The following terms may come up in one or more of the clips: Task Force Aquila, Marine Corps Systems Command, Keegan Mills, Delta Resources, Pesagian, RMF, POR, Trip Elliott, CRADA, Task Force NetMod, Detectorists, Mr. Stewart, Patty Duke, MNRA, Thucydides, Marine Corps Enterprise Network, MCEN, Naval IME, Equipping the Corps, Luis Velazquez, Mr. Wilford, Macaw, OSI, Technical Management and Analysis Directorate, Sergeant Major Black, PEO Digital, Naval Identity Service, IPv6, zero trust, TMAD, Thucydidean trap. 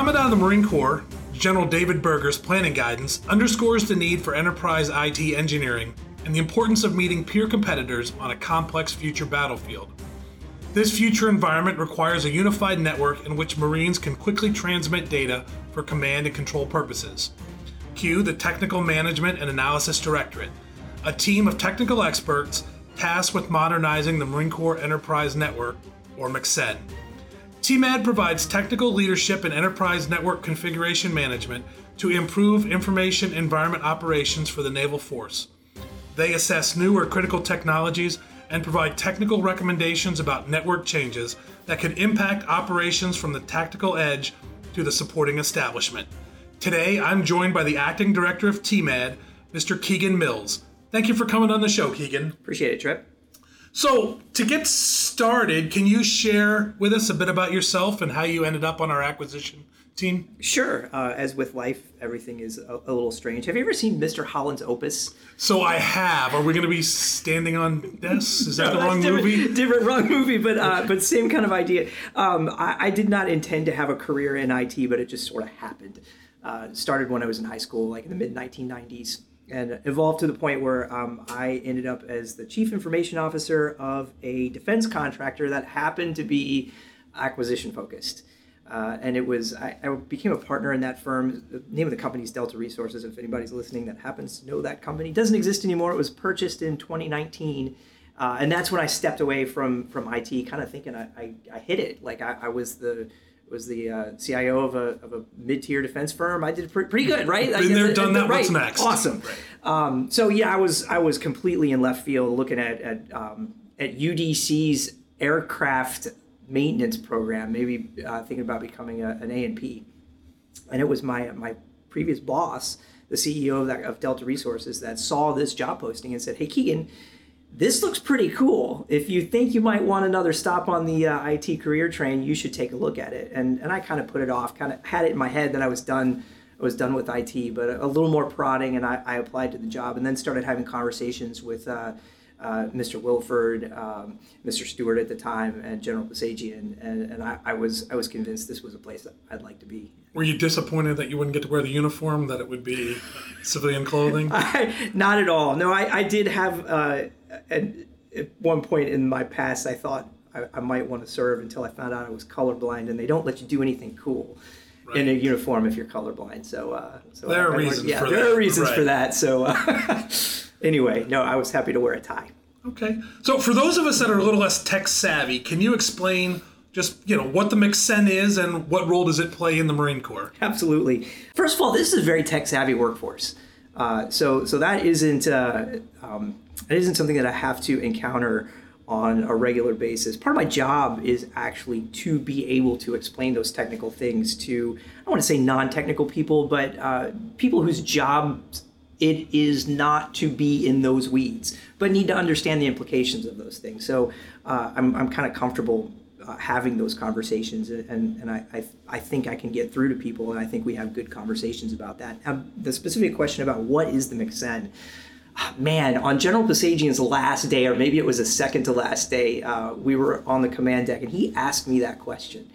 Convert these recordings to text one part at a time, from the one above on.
Commandant of the Marine Corps, General David Berger's planning guidance underscores the need for enterprise IT engineering and the importance of meeting peer competitors on a complex future battlefield. This future environment requires a unified network in which Marines can quickly transmit data for command and control purposes. Cue the Technical Management and Analysis Directorate, a team of technical experts tasked with modernizing the Marine Corps Enterprise Network, or MCEN. TMAD provides technical leadership and enterprise network configuration management to improve information environment operations for the Naval Force. They assess new or critical technologies and provide technical recommendations about network changes that could impact operations from the tactical edge to the supporting establishment. Today, I'm joined by the Acting Director of TMAD, Mr. Keegan Mills. Thank you for coming on the show, Keegan. Appreciate it, Trip. So, to get started, can you share with us a bit about yourself and how you ended up on our acquisition team? Sure. As with life, everything is a little strange. Have you ever seen Mr. Holland's Opus? So I have. Are we going to be standing on desks? Is that no, the wrong movie? Different wrong movie, but same kind of idea. I did not intend to have a career in IT, but it just sort of happened. Started when I was in high school, like in the mid-1990s, and evolved to the point where I ended up as the chief information officer of a defense contractor that happened to be acquisition focused. And it was, I became a partner in that firm. The name of the company is Delta Resources. If anybody's listening that happens to know that company, it doesn't exist anymore. It was purchased in 2019. And that's when I stepped away from IT, kind of thinking I hit it. Like I was the CIO of a mid-tier defense firm. I did pretty good, right? Been there, done that, right. What's next? Awesome. Right. So yeah, I was completely in left field looking at UDC's aircraft maintenance program, maybe thinking about becoming an A&P. And it was my previous boss, the CEO of Delta Resources, that saw this job posting and said, "Hey, Keegan, this looks pretty cool. If you think you might want another stop on the IT career train, you should take a look at it." And I kind of put it off, kind of had it in my head that I was done with IT, but a little more prodding, and I applied to the job and then started having conversations with Mr. Wilford, Mr. Stewart at the time, and General Pesagian, and I was convinced this was a place that I'd like to be. Were you disappointed that you wouldn't get to wear the uniform, that it would be civilian clothing? Not at all. No, I did have, at one point in my past, I thought I might want to serve until I found out I was colorblind, and they don't let you do anything cool. Right. In a uniform if you're colorblind. So there are reasons for that. Yeah, there are reasons for that. So anyway, no, I was happy to wear a tie. Okay. So for those of us that are a little less tech savvy, can you explain just, what the MCEN is and what role does it play in the Marine Corps? Absolutely. First of all, this is a very tech savvy workforce. So that isn't something that I have to encounter on a regular basis. Part of my job is actually to be able to explain those technical things to, I don't want to say non-technical people, but people whose job it is not to be in those weeds, but need to understand the implications of those things. So I'm kind of comfortable having those conversations, and I think I can get through to people, and I think we have good conversations about that. The specific question about what is the MCEN? Man, on General Pesagian's last day, or maybe it was a second to last day, we were on the command deck, and he asked me that question.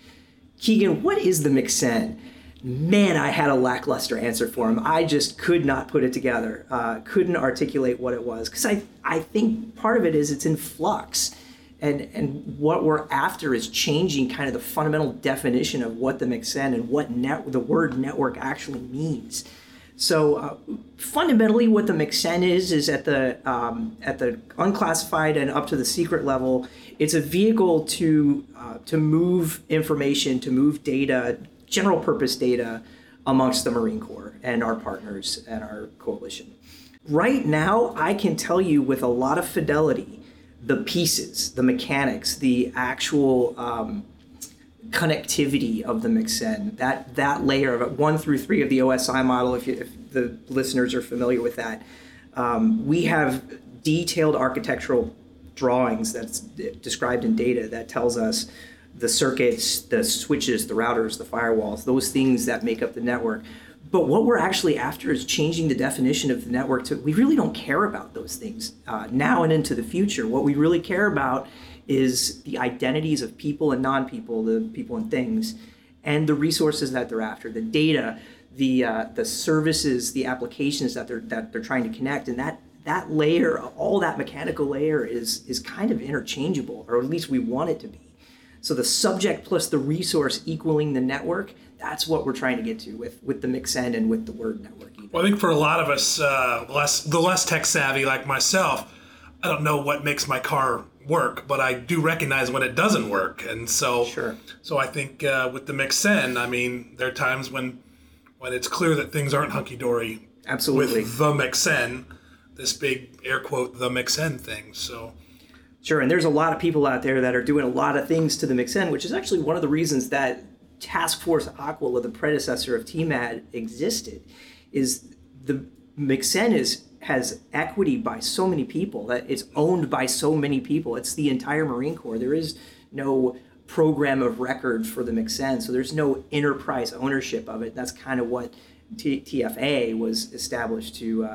"Keegan, what is the MCEN?" Man, I had a lackluster answer for him. I just could not put it together, couldn't articulate what it was, because I think part of it is it's in flux, and what we're after is changing kind of the fundamental definition of what the MCEN and what the word network actually means. So fundamentally, what the MCEN is at the unclassified and up to the secret level, it's a vehicle to move information, to move data, general purpose data, amongst the Marine Corps and our partners and our coalition. Right now, I can tell you with a lot of fidelity the pieces, the mechanics, the actual connectivity of the MCEN, that layer of it, 1 through 3 of the OSI model, if the listeners are familiar with that. We have detailed architectural drawings that's described in data that tells us the circuits, the switches, the routers, the firewalls, those things that make up the network. But what we're actually after is changing the definition of the network to, we really don't care about those things now and into the future. What we really care about is the identities of people and non-people, the people and things, and the resources that they're after, the data, the services, the applications that they're trying to connect, and that layer, all that mechanical layer is kind of interchangeable, or at least we want it to be. So the subject plus the resource equaling the network, that's what we're trying to get to with the MCEN and with the word network. Well, I think for a lot of us, the less tech savvy like myself, I don't know what makes my car work, but I do recognize when it doesn't work. And so, sure. So I think with the MCEN, I mean, there are times when it's clear that things aren't hunky-dory. Absolutely. With the MCEN, this big air quote, the MCEN thing. So. Sure. And there's a lot of people out there that are doing a lot of things to the MCEN, which is actually one of the reasons that Task Force Aquila, the predecessor of TMAD, existed, is the MCEN has equity by so many people, that it's owned by so many people. It's the entire Marine Corps. There is no program of record for the MCEN, so there's no enterprise ownership of it. That's kind of what TFA was established to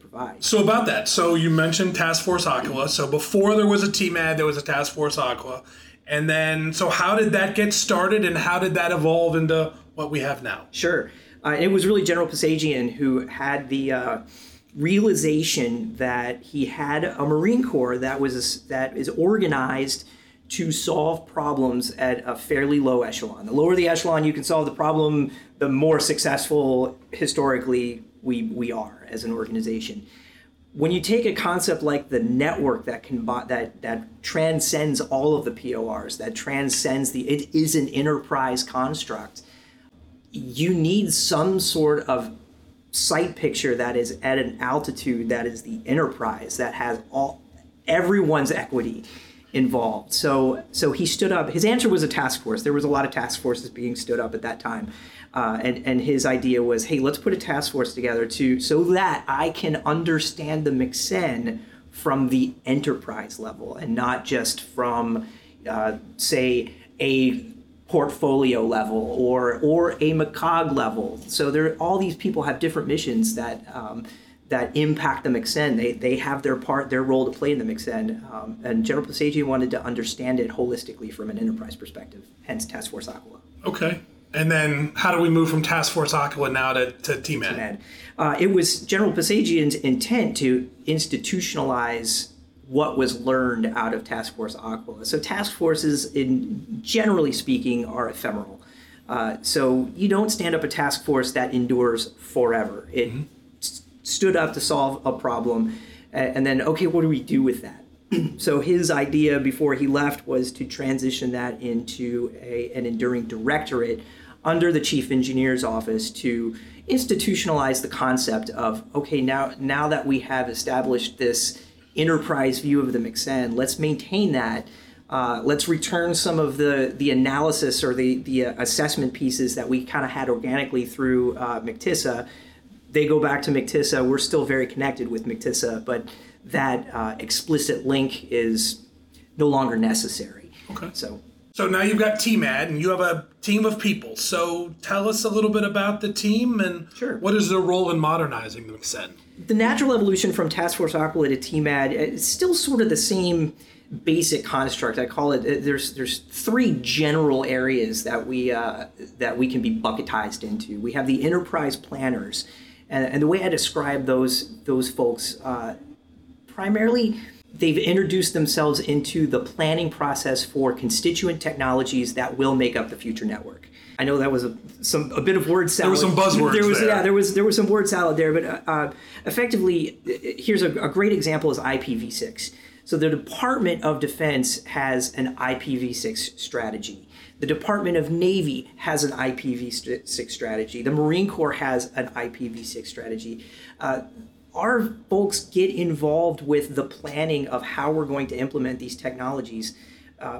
provide. So about that, so you mentioned Task Force Aquila. So before there was a TMAD, there was a Task Force Aquila. And then, so how did that get started and how did that evolve into what we have now? Sure. It was really General Pesagian who had the realization that he had a Marine Corps that is organized to solve problems at a fairly low echelon. The lower the echelon you can solve the problem, the more successful historically we are as an organization. When you take a concept like the network that transcends all of the PORs, that transcends it is an enterprise construct, you need some sort of site picture that is at an altitude that is the enterprise, that has everyone's equity involved. So he stood up. His answer was a task force. There was a lot of task forces being stood up at that time. And his idea was, hey, let's put a task force together so that I can understand the MCEN from the enterprise level and not just from, say, a portfolio level or a Macaw level. So there, all these people have different missions that impact the MCEN. They have their part, their role to play in the MCEN. And General Pesagian wanted to understand it holistically from an enterprise perspective, hence Task Force Aquila. Okay. And then how do we move from Task Force Aquila now to TMAD? It was General Pesagian's intent to institutionalize what was learned out of Task Force Aquila. So task forces, generally speaking, are ephemeral. So you don't stand up a task force that endures forever. It mm-hmm. stood up to solve a problem, and then, okay, what do we do with that? So his idea before he left was to transition that into an enduring directorate under the Chief Engineer's Office to institutionalize the concept of, okay, now that we have established this enterprise view of the MCEN, let's maintain that. Let's return some of the analysis or the assessment pieces that we kind of had organically through MCTISSA. They go back to MCTISSA. We're still very connected with MCTISSA, but that explicit link is no longer necessary. Okay. So now you've got TMAD and you have a team of people. So tell us a little bit about the team and sure. What is their role in modernizing the MCEN? The natural evolution from Task Force Aquila to TMAD is still sort of the same basic construct. I call it. There's three general areas that we can be bucketized into. We have the enterprise planners, and the way I describe those folks, primarily they've introduced themselves into the planning process for constituent technologies that will make up the future network. I know that was a bit of word salad. There were some buzzwords there. Yeah, there was some word salad there. But effectively, here's a great example is IPv6. So the Department of Defense has an IPv6 strategy. The Department of Navy has an IPv6 strategy. The Marine Corps has an IPv6 strategy. Our folks get involved with the planning of how we're going to implement these technologies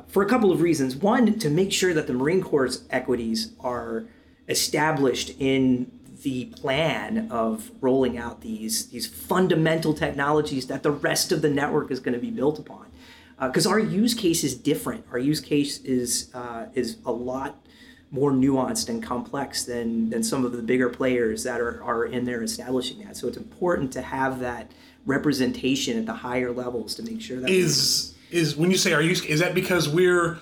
for a couple of reasons. One, to make sure that the Marine Corps' equities are established in the plan of rolling out these fundamental technologies that the rest of the network is going to be built upon. Because our use case is different. Our use case is a lot more nuanced and complex than some of the bigger players that are in there establishing that. So it's important to have that representation at the higher levels to make sure that... Is when you say our use case, is that because we're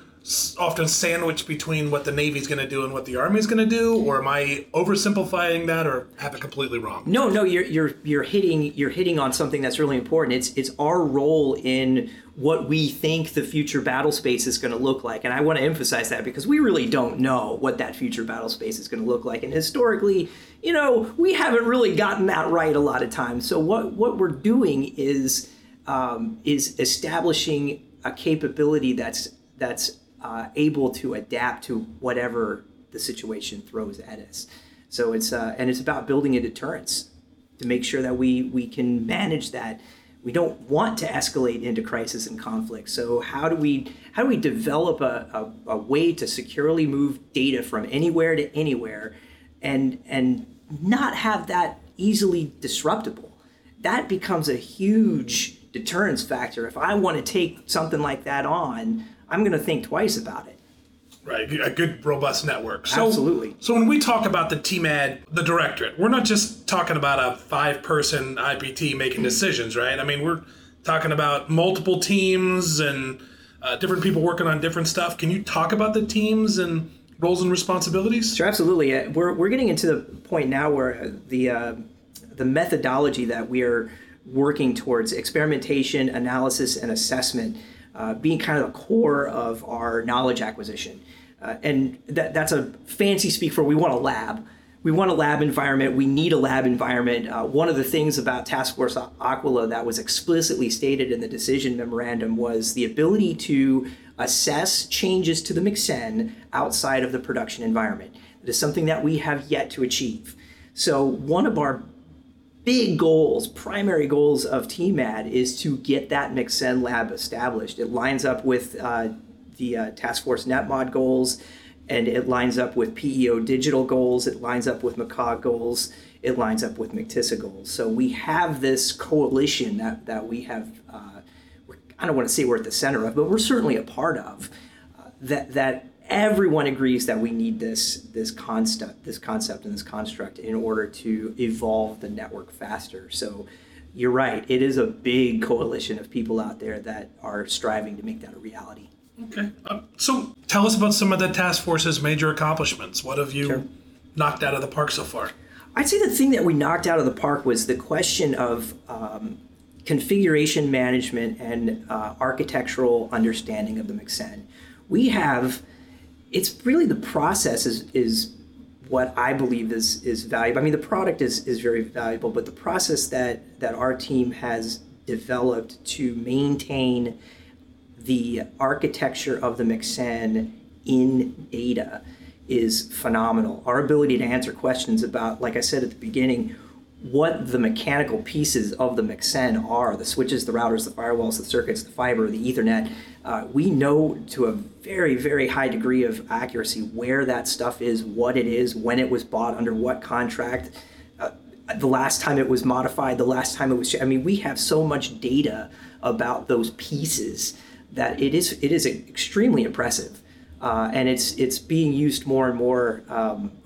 often sandwiched between what the Navy's going to do and what the Army's going to do, or am I oversimplifying that, or have it completely wrong? No, you're hitting on something that's really important. It's our role in what we think the future battle space is going to look like, and I want to emphasize that because we really don't know what that future battle space is going to look like, and historically, we haven't really gotten that right a lot of times. So what we're doing is establishing a capability that's able to adapt to whatever the situation throws at us. So it's about building a deterrence to make sure that we can manage that. We don't want to escalate into crisis and conflict. So how do we develop a way to securely move data from anywhere to anywhere, and not have that easily disruptible? That becomes a huge deterrence factor. If I want to take something like that on, I'm going to think twice about it. Right, a good, robust network. So, absolutely. So when we talk about the TMAD, the directorate, we're not just talking about a five-person IPT making decisions, right? I mean, we're talking about multiple teams and different people working on different stuff. Can you talk about the teams and roles and responsibilities? Sure, absolutely. We're getting into the point now where the methodology that we are working towards, experimentation, analysis, and assessment, being kind of the core of our knowledge acquisition. And that's a fancy speak for we want a lab. We want a lab environment. We need a lab environment. One of the things about Task Force Aquila that was explicitly stated in the decision memorandum was the ability to assess changes to the MCEN outside of the production environment. It is something that we have yet to achieve. So one of our big goals, primary goals of TMAD is to get that MCEN lab established. It lines up with the Task Force NetMod goals, and it lines up with PEO Digital goals, it lines up with Macaw goals, it lines up with MCTISSA goals. So we have this coalition that we have, I don't want to say we're at the center of, but we're certainly a part of, that everyone agrees that we need this concept and this construct in order to evolve the network faster. So you're right. It is a big coalition of people out there that are striving to make that a reality. Okay. So tell us about some of the task force's major accomplishments. What have you knocked out of the park so far? I'd say the thing that we knocked out of the park was the question of configuration management and architectural understanding of the MCEN. We have... It's really the process is what I believe is valuable. I mean, the product is very valuable, but the process that our team has developed to maintain the architecture of the MCEN in data is phenomenal. Our ability to answer questions about, like I said at the beginning, what the mechanical pieces of the MCEN are, the switches, the routers, the firewalls, the circuits, the fiber, the Ethernet. We know to a very, very high degree of accuracy where that stuff is, what it is, when it was bought, under what contract, the last time it was modified, the last time it was... I mean, we have so much data about those pieces that it is extremely impressive. And it's being used more and more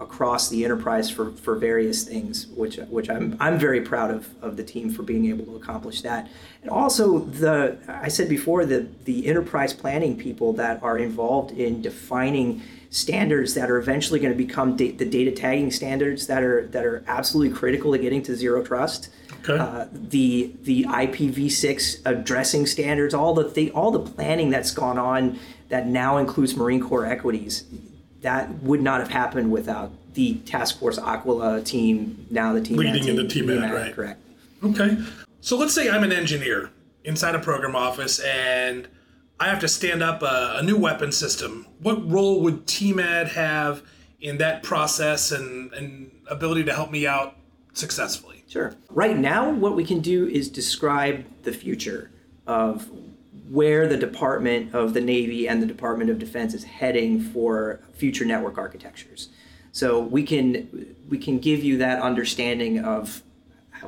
across the enterprise for various things, which I'm very proud of the team for being able to accomplish that. And also I said before the enterprise planning people that are involved in defining standards that are eventually going to become the data tagging standards that are absolutely critical to getting to zero trust. Okay. The IPv6 addressing standards, all the planning that's gone on that now includes Marine Corps equities. That would not have happened without the Task Force Aquila team, now the team. Leading in the TMAD, right? Correct. Okay. So let's say I'm an engineer inside a program office and I have to stand up a new weapon system. What role would TMAD have in that process and ability to help me out successfully? Sure. Right now, what we can do is describe the future of where the Department of the Navy and the Department of Defense is heading for future network architectures. So we can give you that understanding of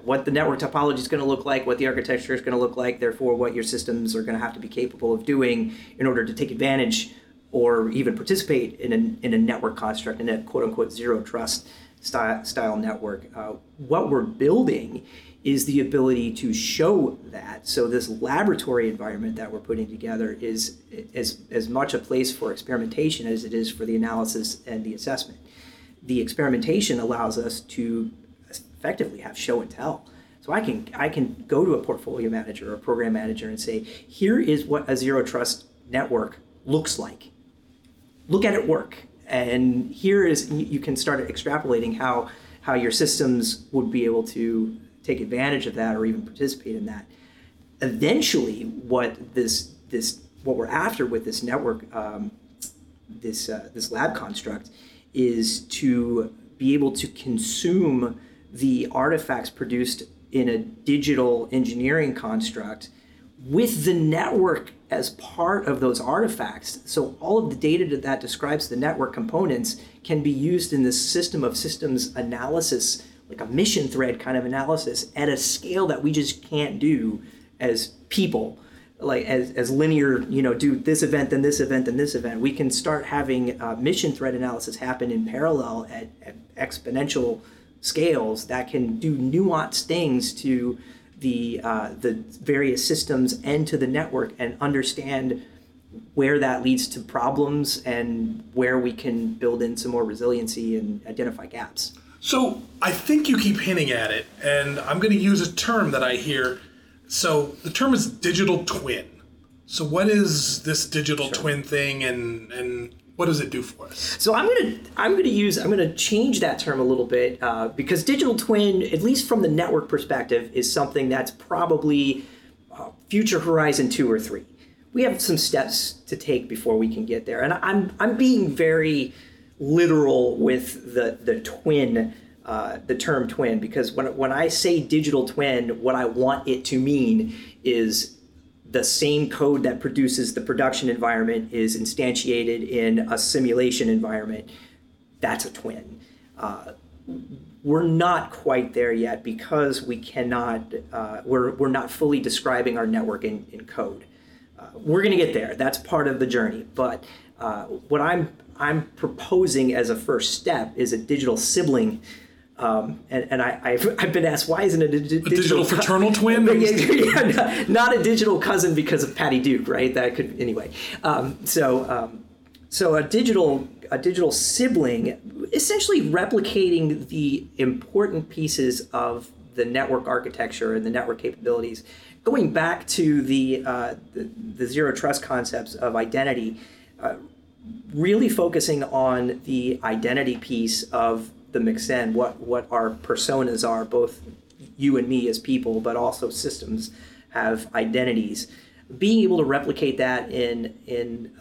what the network topology is going to look like, what the architecture is going to look like, therefore what your systems are going to have to be capable of doing in order to take advantage or even participate in a network construct, in a quote-unquote zero trust style network. What we're building is the ability to show that. So this laboratory environment that we're putting together is as much a place for experimentation as it is for the analysis and the assessment. The experimentation allows us to effectively have show and tell. So I can go to a portfolio manager or a program manager and say, here is what a zero trust network looks like. Look at it work. And here is, you can start extrapolating how your systems would be able to take advantage of that or even participate in that. Eventually, what we're after with this network, this lab construct, is to be able to consume the artifacts produced in a digital engineering construct with the network as part of those artifacts. So all of the data that describes the network components can be used in this system of systems analysis, like a mission thread kind of analysis, at a scale that we just can't do as people, like as linear, do this event, then this event, then this event. We can start having mission thread analysis happen in parallel at exponential scales that can do nuanced things to the various systems and to the network, and understand where that leads to problems and where we can build in some more resiliency and identify gaps. So I think you keep hinting at it, and I'm going to use a term that I hear. So the term is digital twin. So what is this digital twin thing, and what does it do for us? So I'm going to change that term a little bit, because digital twin, at least from the network perspective, is something that's probably future horizon 2 or 3. We have some steps to take before we can get there, and I'm being very literal with the twin, the term twin, because when I say digital twin, what I want it to mean is the same code that produces the production environment is instantiated in a simulation environment. That's a twin. We're not quite there yet, because we cannot. We're not fully describing our network in code. We're going to get there. That's part of the journey. But what I'm proposing as a first step is a digital sibling. I've been asked, why isn't it a digital fraternal twin? Not a digital cousin because of Patty Duke, right? That could, anyway. So a digital sibling, essentially replicating the important pieces of the network architecture and the network capabilities, going back to the zero trust concepts of identity, really focusing on the identity piece of the MCEN, what our personas are, both you and me as people, but also systems have identities. Being able to replicate that in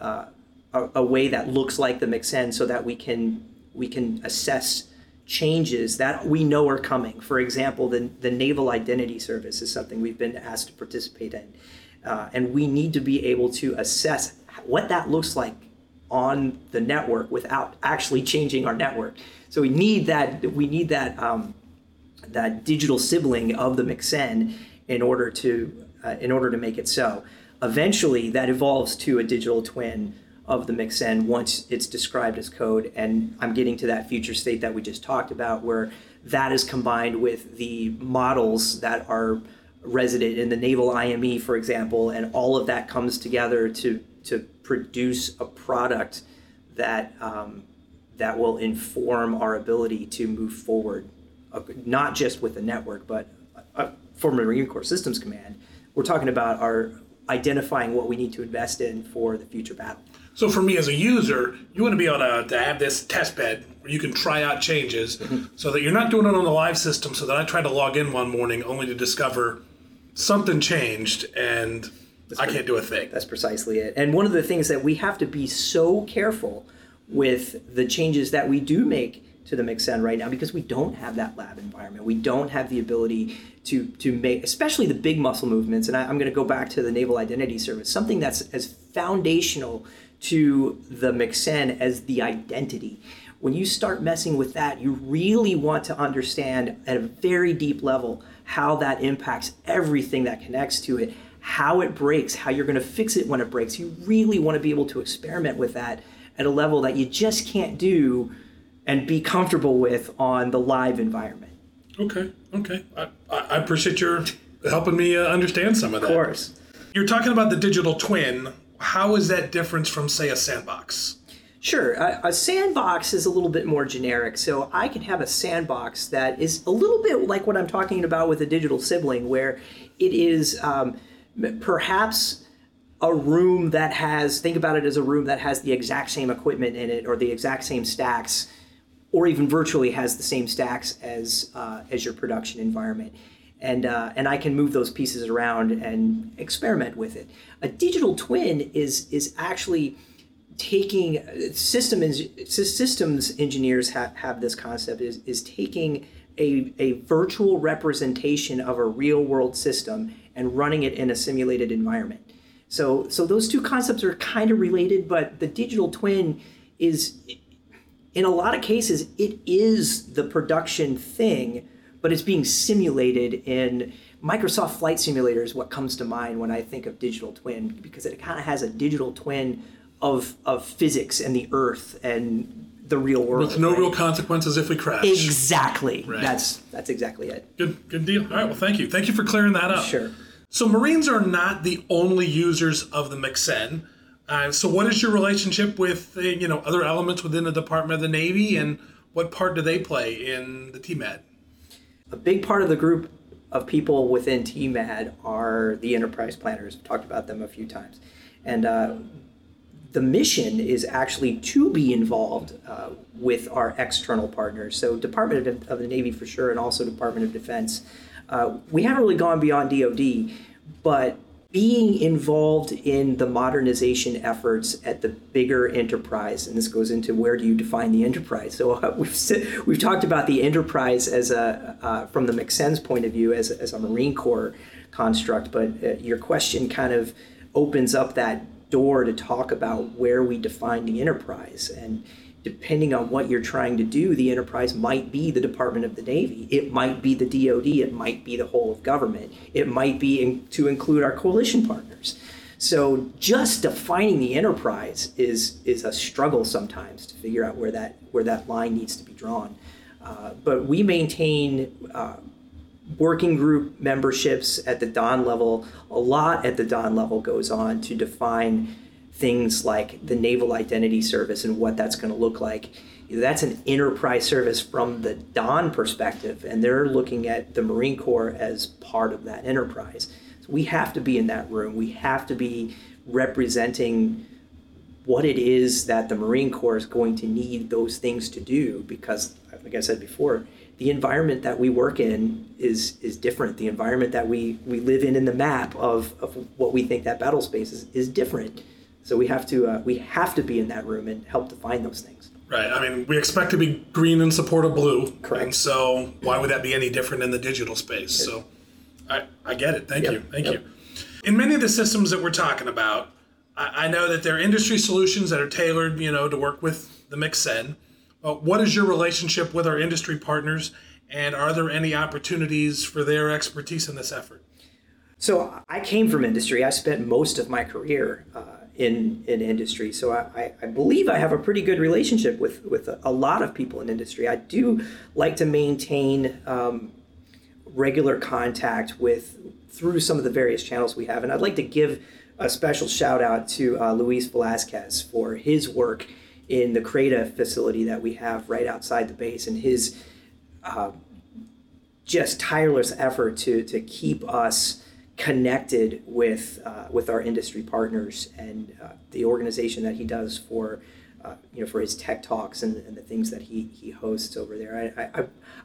a way that looks like the MCEN, so that we can assess changes that we know are coming. For example, the Naval Identity Service is something we've been asked to participate in, and we need to be able to assess what that looks like on the network without actually changing our network. So we need that that digital sibling of the MCEN in order to make it so. Eventually, that evolves to a digital twin of the MCEN once it's described as code, and I'm getting to that future state that we just talked about, where that is combined with the models that are resident in the Naval IME, for example, and all of that comes together to produce a product that will inform our ability to move forward, not just with the network, but for Marine Corps Systems Command. We're talking about our identifying what we need to invest in for the future battle. So for me as a user, you want to be able to have this test bed where you can try out changes so that you're not doing it on the live system, so that I tried to log in one morning only to discover something changed and I can't do a thing. That's precisely it. And one of the things that we have to be so careful with the changes that we do make to the MCEN right now, because we don't have that lab environment. We don't have the ability to make, especially the big muscle movements. And I'm going to go back to the Naval Identity Service, something that's as foundational to the MCEN as the identity. When you start messing with that, you really want to understand at a very deep level how that impacts everything that connects to it, how it breaks, how you're going to fix it when it breaks. You really want to be able to experiment with that at a level that you just can't do and be comfortable with on the live environment. Okay. I appreciate your helping me understand some of that. Of course. You're talking about the digital twin. How is that different from, say, a sandbox? Sure. A sandbox is a little bit more generic. So I can have a sandbox that is a little bit like what I'm talking about with a digital sibling, where it is perhaps a room that has, think about it as a room that has the exact same equipment in it or the exact same stacks, or even virtually has the same stacks as your production environment. And I can move those pieces around and experiment with it. A digital twin is actually taking systems engineers have this concept is taking a virtual representation of a real world system and running it in a simulated environment. So those two concepts are kind of related, but the digital twin is, in a lot of cases, it is the production thing, but it's being simulated in Microsoft Flight Simulator is what comes to mind when I think of digital twin, because it kind of has a digital twin of physics and the Earth and the real world. With no real consequences if we crash. Exactly. Right. That's exactly it. Good deal. All right. Well, thank you. Thank you for clearing that up. Sure. So Marines are not the only users of the MCEN. So what is your relationship with other elements within the Department of the Navy, and what part do they play in the TMAD? A big part of the group of people within TMAD are the enterprise planners. I've talked about them a few times. And the mission is actually to be involved with our external partners. So Department of the Navy for sure, and also Department of Defense. We haven't really gone beyond DoD, but being involved in the modernization efforts at the bigger enterprise, and this goes into where do you define the enterprise. So we've talked about the enterprise as from the MCEN's point of view as a Marine Corps construct, but your question kind of opens up that door to talk about where we define the enterprise. And depending on what you're trying to do, the enterprise might be the Department of the Navy. It might be the DoD. It might be the whole of government. It might be to include our coalition partners. So just defining the enterprise is a struggle sometimes to figure out where that line needs to be drawn. But we maintain working group memberships at the Don level. A lot at the Don level goes on to define things like the Naval Identity Service and what that's going to look like. That's an enterprise service from the Don perspective, and they're looking at the Marine Corps as part of that enterprise. So we have to be in that room. We have to be representing what it is that the Marine Corps is going to need those things to do, because, like I said before, the environment that we work in is different. The environment that we live in the map of what we think that battle space is different. So we have to be in that room and help define those things. Right. I mean, we expect to be green in support of blue. Correct. And so why would that be any different in the digital space? Good. So I get it. Thank you. In many of the systems that we're talking about, I know that there are industry solutions that are tailored, to work with the MCEN. What is your relationship with our industry partners, and are there any opportunities for their expertise in this effort? So I came from industry. I spent most of my career in industry. So I believe I have a pretty good relationship with a lot of people in industry. I do like to maintain regular contact through some of the various channels we have. And I'd like to give a special shout out to Luis Velazquez for his work in the CRADA facility that we have right outside the base, and his just tireless effort to keep us connected with our industry partners, and the organization that he does for his tech talks and the things that he hosts over there.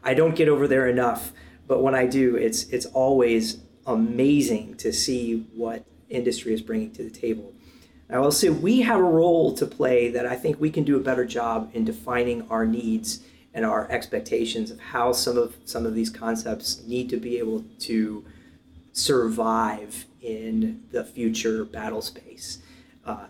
I don't get over there enough, but when I do, it's always amazing to see what industry is bringing to the table. I will say we have a role to play that I think we can do a better job in defining our needs and our expectations of how some of these concepts need to be able to survive in the future battle space.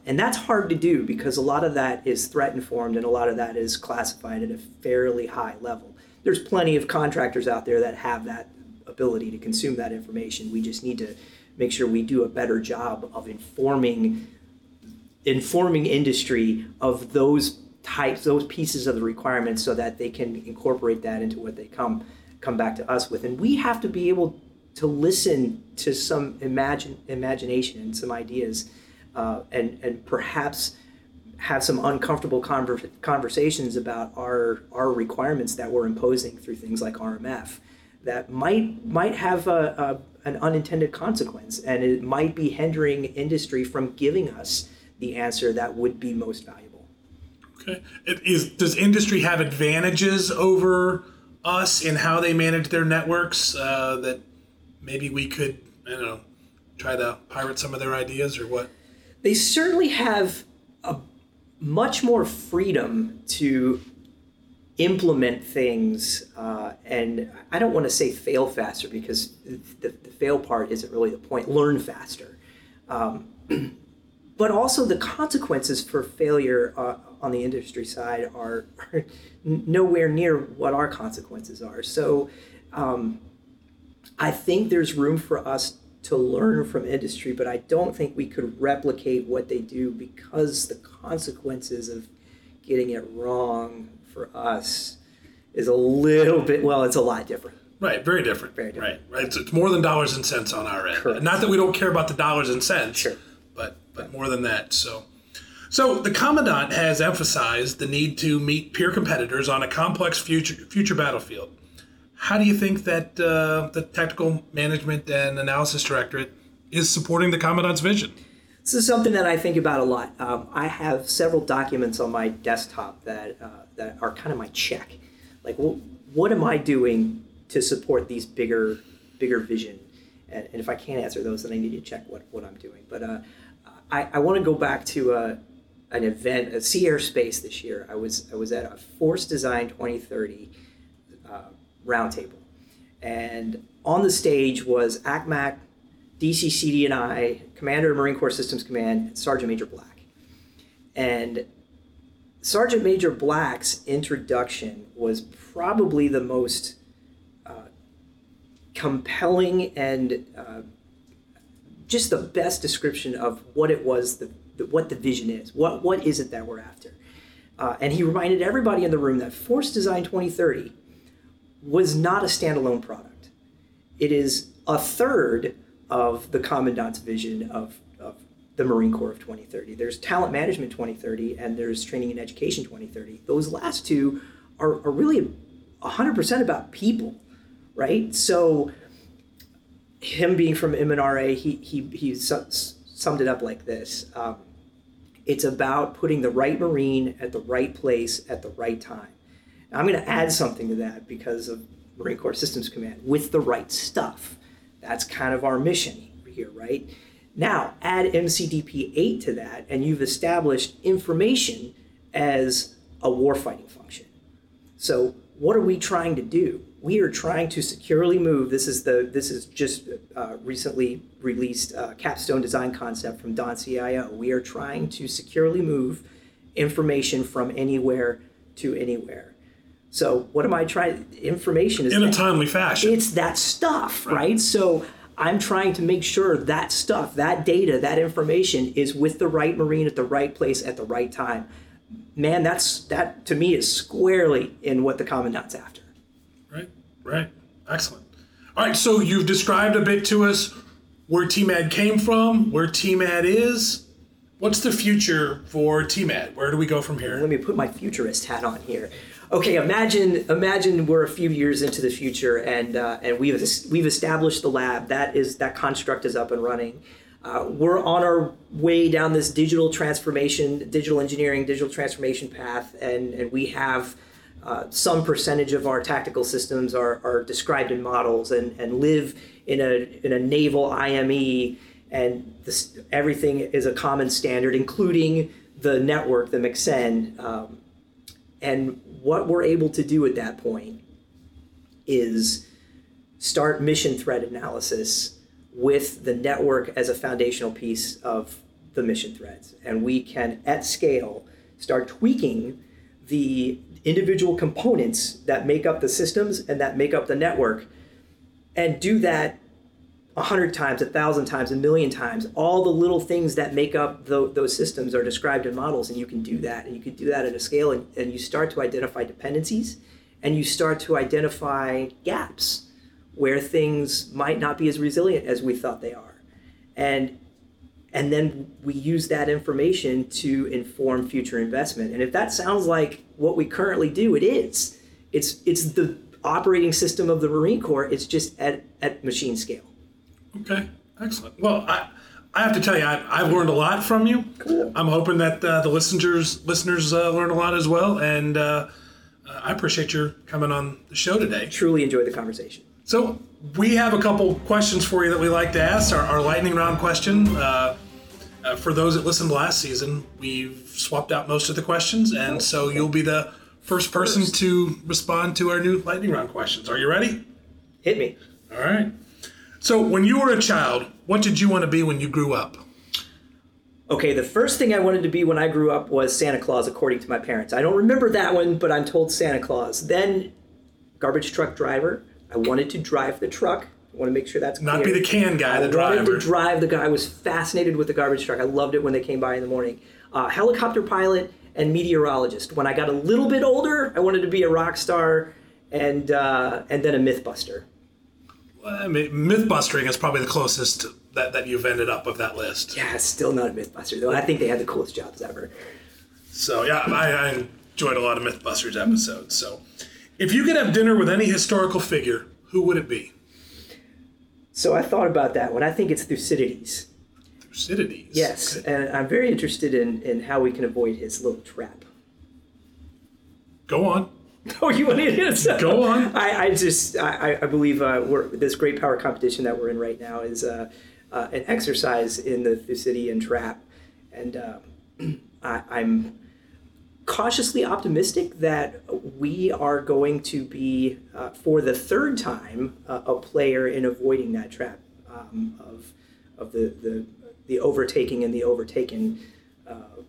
And that's hard to do, because a lot of that is threat informed and a lot of that is classified at a fairly high level. There's plenty of contractors out there that have that ability to consume that information. We just need to make sure we do a better job of informing industry of those pieces of the requirements so that they can incorporate that into what they come come back to us with. And we have to be able to listen to some imagination and some ideas and perhaps have some uncomfortable conversations about our requirements that we're imposing through things like RMF that might have an unintended consequence, and it might be hindering industry from giving us the answer that would be most valuable. Okay. Does industry have advantages over us in how they manage their networks that maybe we could, try to pirate some of their ideas or what? They certainly have much more freedom to implement things, and I don't want to say fail faster because the fail part isn't really the point, learn faster. But also the consequences for failure on the industry side are nowhere near what our consequences are. So I think there's room for us to learn from industry, but I don't think we could replicate what they do because the consequences of getting it wrong for us is a little bit, well, it's a lot different. Right, very different. Very different. Right. It's more than dollars and cents on our end. Correct. Not that we don't care about the dollars and cents, sure, but more than that. So the Commandant has emphasized the need to meet peer competitors on a complex future battlefield. How do you think that the Technical Management and Analysis Directorate is supporting the Commandant's vision? This is something that I think about a lot. I have several documents on my desktop that are kind of my check. Like, what am I doing to support these bigger vision? And if I can't answer those, then I need to check what I'm doing. But I want to go back to an event, at Sea Air Space this year. I was at a Force Design 2030 roundtable. And on the stage was ACMAC, DCCD and I, Commander of Marine Corps Systems Command, and Sergeant Major Black. And Sergeant Major Black's introduction was probably the most compelling and just the best description of what it was, what the vision is. What is it that we're after? And he reminded everybody in the room that Force Design 2030 was not a standalone product. It is a third of the Commandant's vision of the Marine Corps of 2030. There's Talent Management 2030 and there's Training and Education 2030. Those last two are really 100% about people, right? So him being from MNRA, he summed it up like this. It's about putting the right Marine at the right place at the right time. I'm going to add something to that because of Marine Corps Systems Command, with the right stuff. That's kind of our mission here, right? Now, add MCDP-8 to that, and you've established information as a warfighting function. So what are we trying to do? We are trying to securely move. This is just recently released capstone design concept from Don CIO. We are trying to securely move information from anywhere to anywhere. So what am I trying? Information is in a timely fashion. It's that stuff, right? So I'm trying to make sure that stuff, that data, that information is with the right Marine at the right place at the right time. Man, that to me is squarely in what the Commandant's after. Right. Excellent. All right, so you've described a bit to us where TMAD came from, where TMAD is. What's the future for TMAD? Where do we go from here? Let me put my futurist hat on here. Okay, imagine we're a few years into the future, and we've established the lab. That construct is up and running. We're on our way down this digital engineering, digital transformation path, and we have some percentage of our tactical systems are described in models and live in a naval IME, and everything is a common standard, including the network, the MCEN. And what we're able to do at that point is start mission threat analysis with the network as a foundational piece of the mission threads. And we can, at scale, start tweaking the individual components that make up the systems and that make up the network, and do that 100 times, 1,000 times, 1,000,000 times. All the little things that make up those systems are described in models, and you can do that at a scale, and you start to identify dependencies, and you start to identify gaps where things might not be as resilient as we thought they are. And then we use that information to inform future investment. And if that sounds like what we currently do, it is. It's the operating system of the Marine Corps. It's just at machine scale. Okay, excellent. Well, I have to tell you, I've learned a lot from you. Cool. I'm hoping that the listeners learn a lot as well. And I appreciate your coming on the show today. Truly enjoyed the conversation. So we have a couple questions for you that we like to ask. Our lightning round question, for those that listened last season, we've swapped out most of the questions. And so you'll be the first person to respond to our new lightning round questions. Are you ready? Hit me. All right. So when you were a child, what did you want to be when you grew up? Okay, the first thing I wanted to be when I grew up was Santa Claus, according to my parents. I don't remember that one, but I'm told Santa Claus. Then garbage truck driver. I wanted to drive the truck. I want to make sure that's clear. Not be the can guy, the driver. I wanted to drive the guy. I was fascinated with the garbage truck. I loved it when they came by in the morning. Helicopter pilot and meteorologist. When I got a little bit older, I wanted to be a rock star and then a mythbuster. Well, I mean, mythbustering is probably the closest that you've ended up of that list. Yeah, still not a mythbuster, though. I think they had the coolest jobs ever. So, yeah, I enjoyed a lot of Mythbusters episodes, so... If you could have dinner with any historical figure, who would it be? So I thought about that one. I think it's Thucydides. Thucydides? Yes, okay. And I'm very interested in how we can avoid his little trap. Go on. Oh, you want to hear something? Go on. I believe this great power competition that we're in right now is an exercise in the Thucydidean trap. And I'm cautiously optimistic that we are going to be, for the third time, a player in avoiding that trap of the overtaking and the overtaken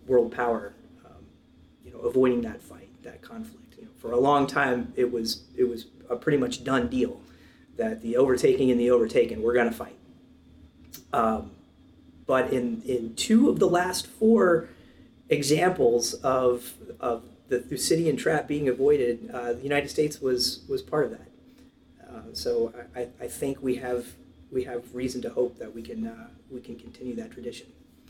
world power. Avoiding that fight, that conflict. For a long time, it was a pretty much done deal that the overtaking and the overtaken were going to fight. But in two of the last four examples of the Thucydidean trap being avoided, the United States was part of that. So I think we have reason to hope that we can continue that tradition.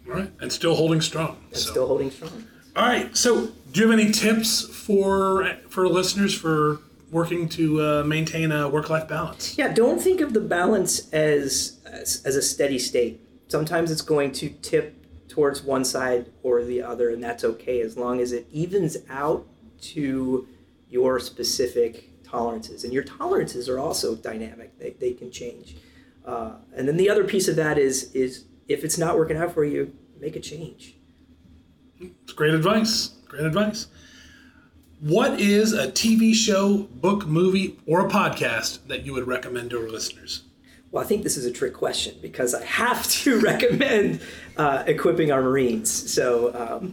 All right, and still holding strong. Still holding strong. All right. So, do you have any tips for listeners for working to maintain a work-life balance? Yeah, don't think of the balance as a steady state. Sometimes it's going to tip towards one side or the other, and that's okay as long as it evens out to your specific tolerances. And your tolerances are also dynamic. They can change. And then the other piece of that is if it's not working out for you, make a change. It's great advice. Great advice. What is a TV show, book, movie, or a podcast that you would recommend to our listeners? Well, I think this is a trick question because I have to recommend equipping our Marines. So,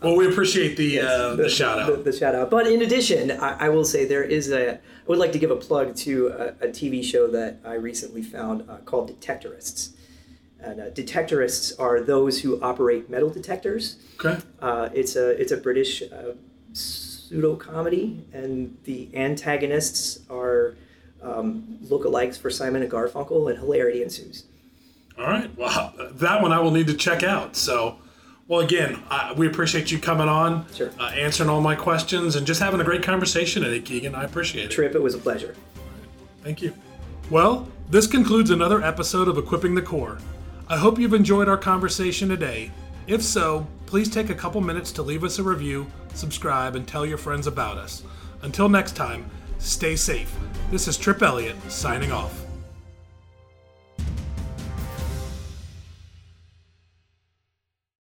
well, we appreciate the shout out. The shout out. But in addition, I will say I would like to give a plug to a TV show that I recently found called Detectorists. And Detectorists are those who operate metal detectors. Okay. It's a British pseudo comedy, and the antagonists are lookalikes for Simon and Garfunkel, and hilarity ensues. All right. Well, that one I will need to check out. So, well, again, we appreciate you coming on, sure, answering all my questions, and just having a great conversation today, Keegan. I appreciate it. Trip, it was a pleasure. All right. Thank you. Well, this concludes another episode of Equipping the Corps. I hope you've enjoyed our conversation today. If so, please take a couple minutes to leave us a review, subscribe, and tell your friends about us. Until next time, stay safe. This is Trip Elliott signing off.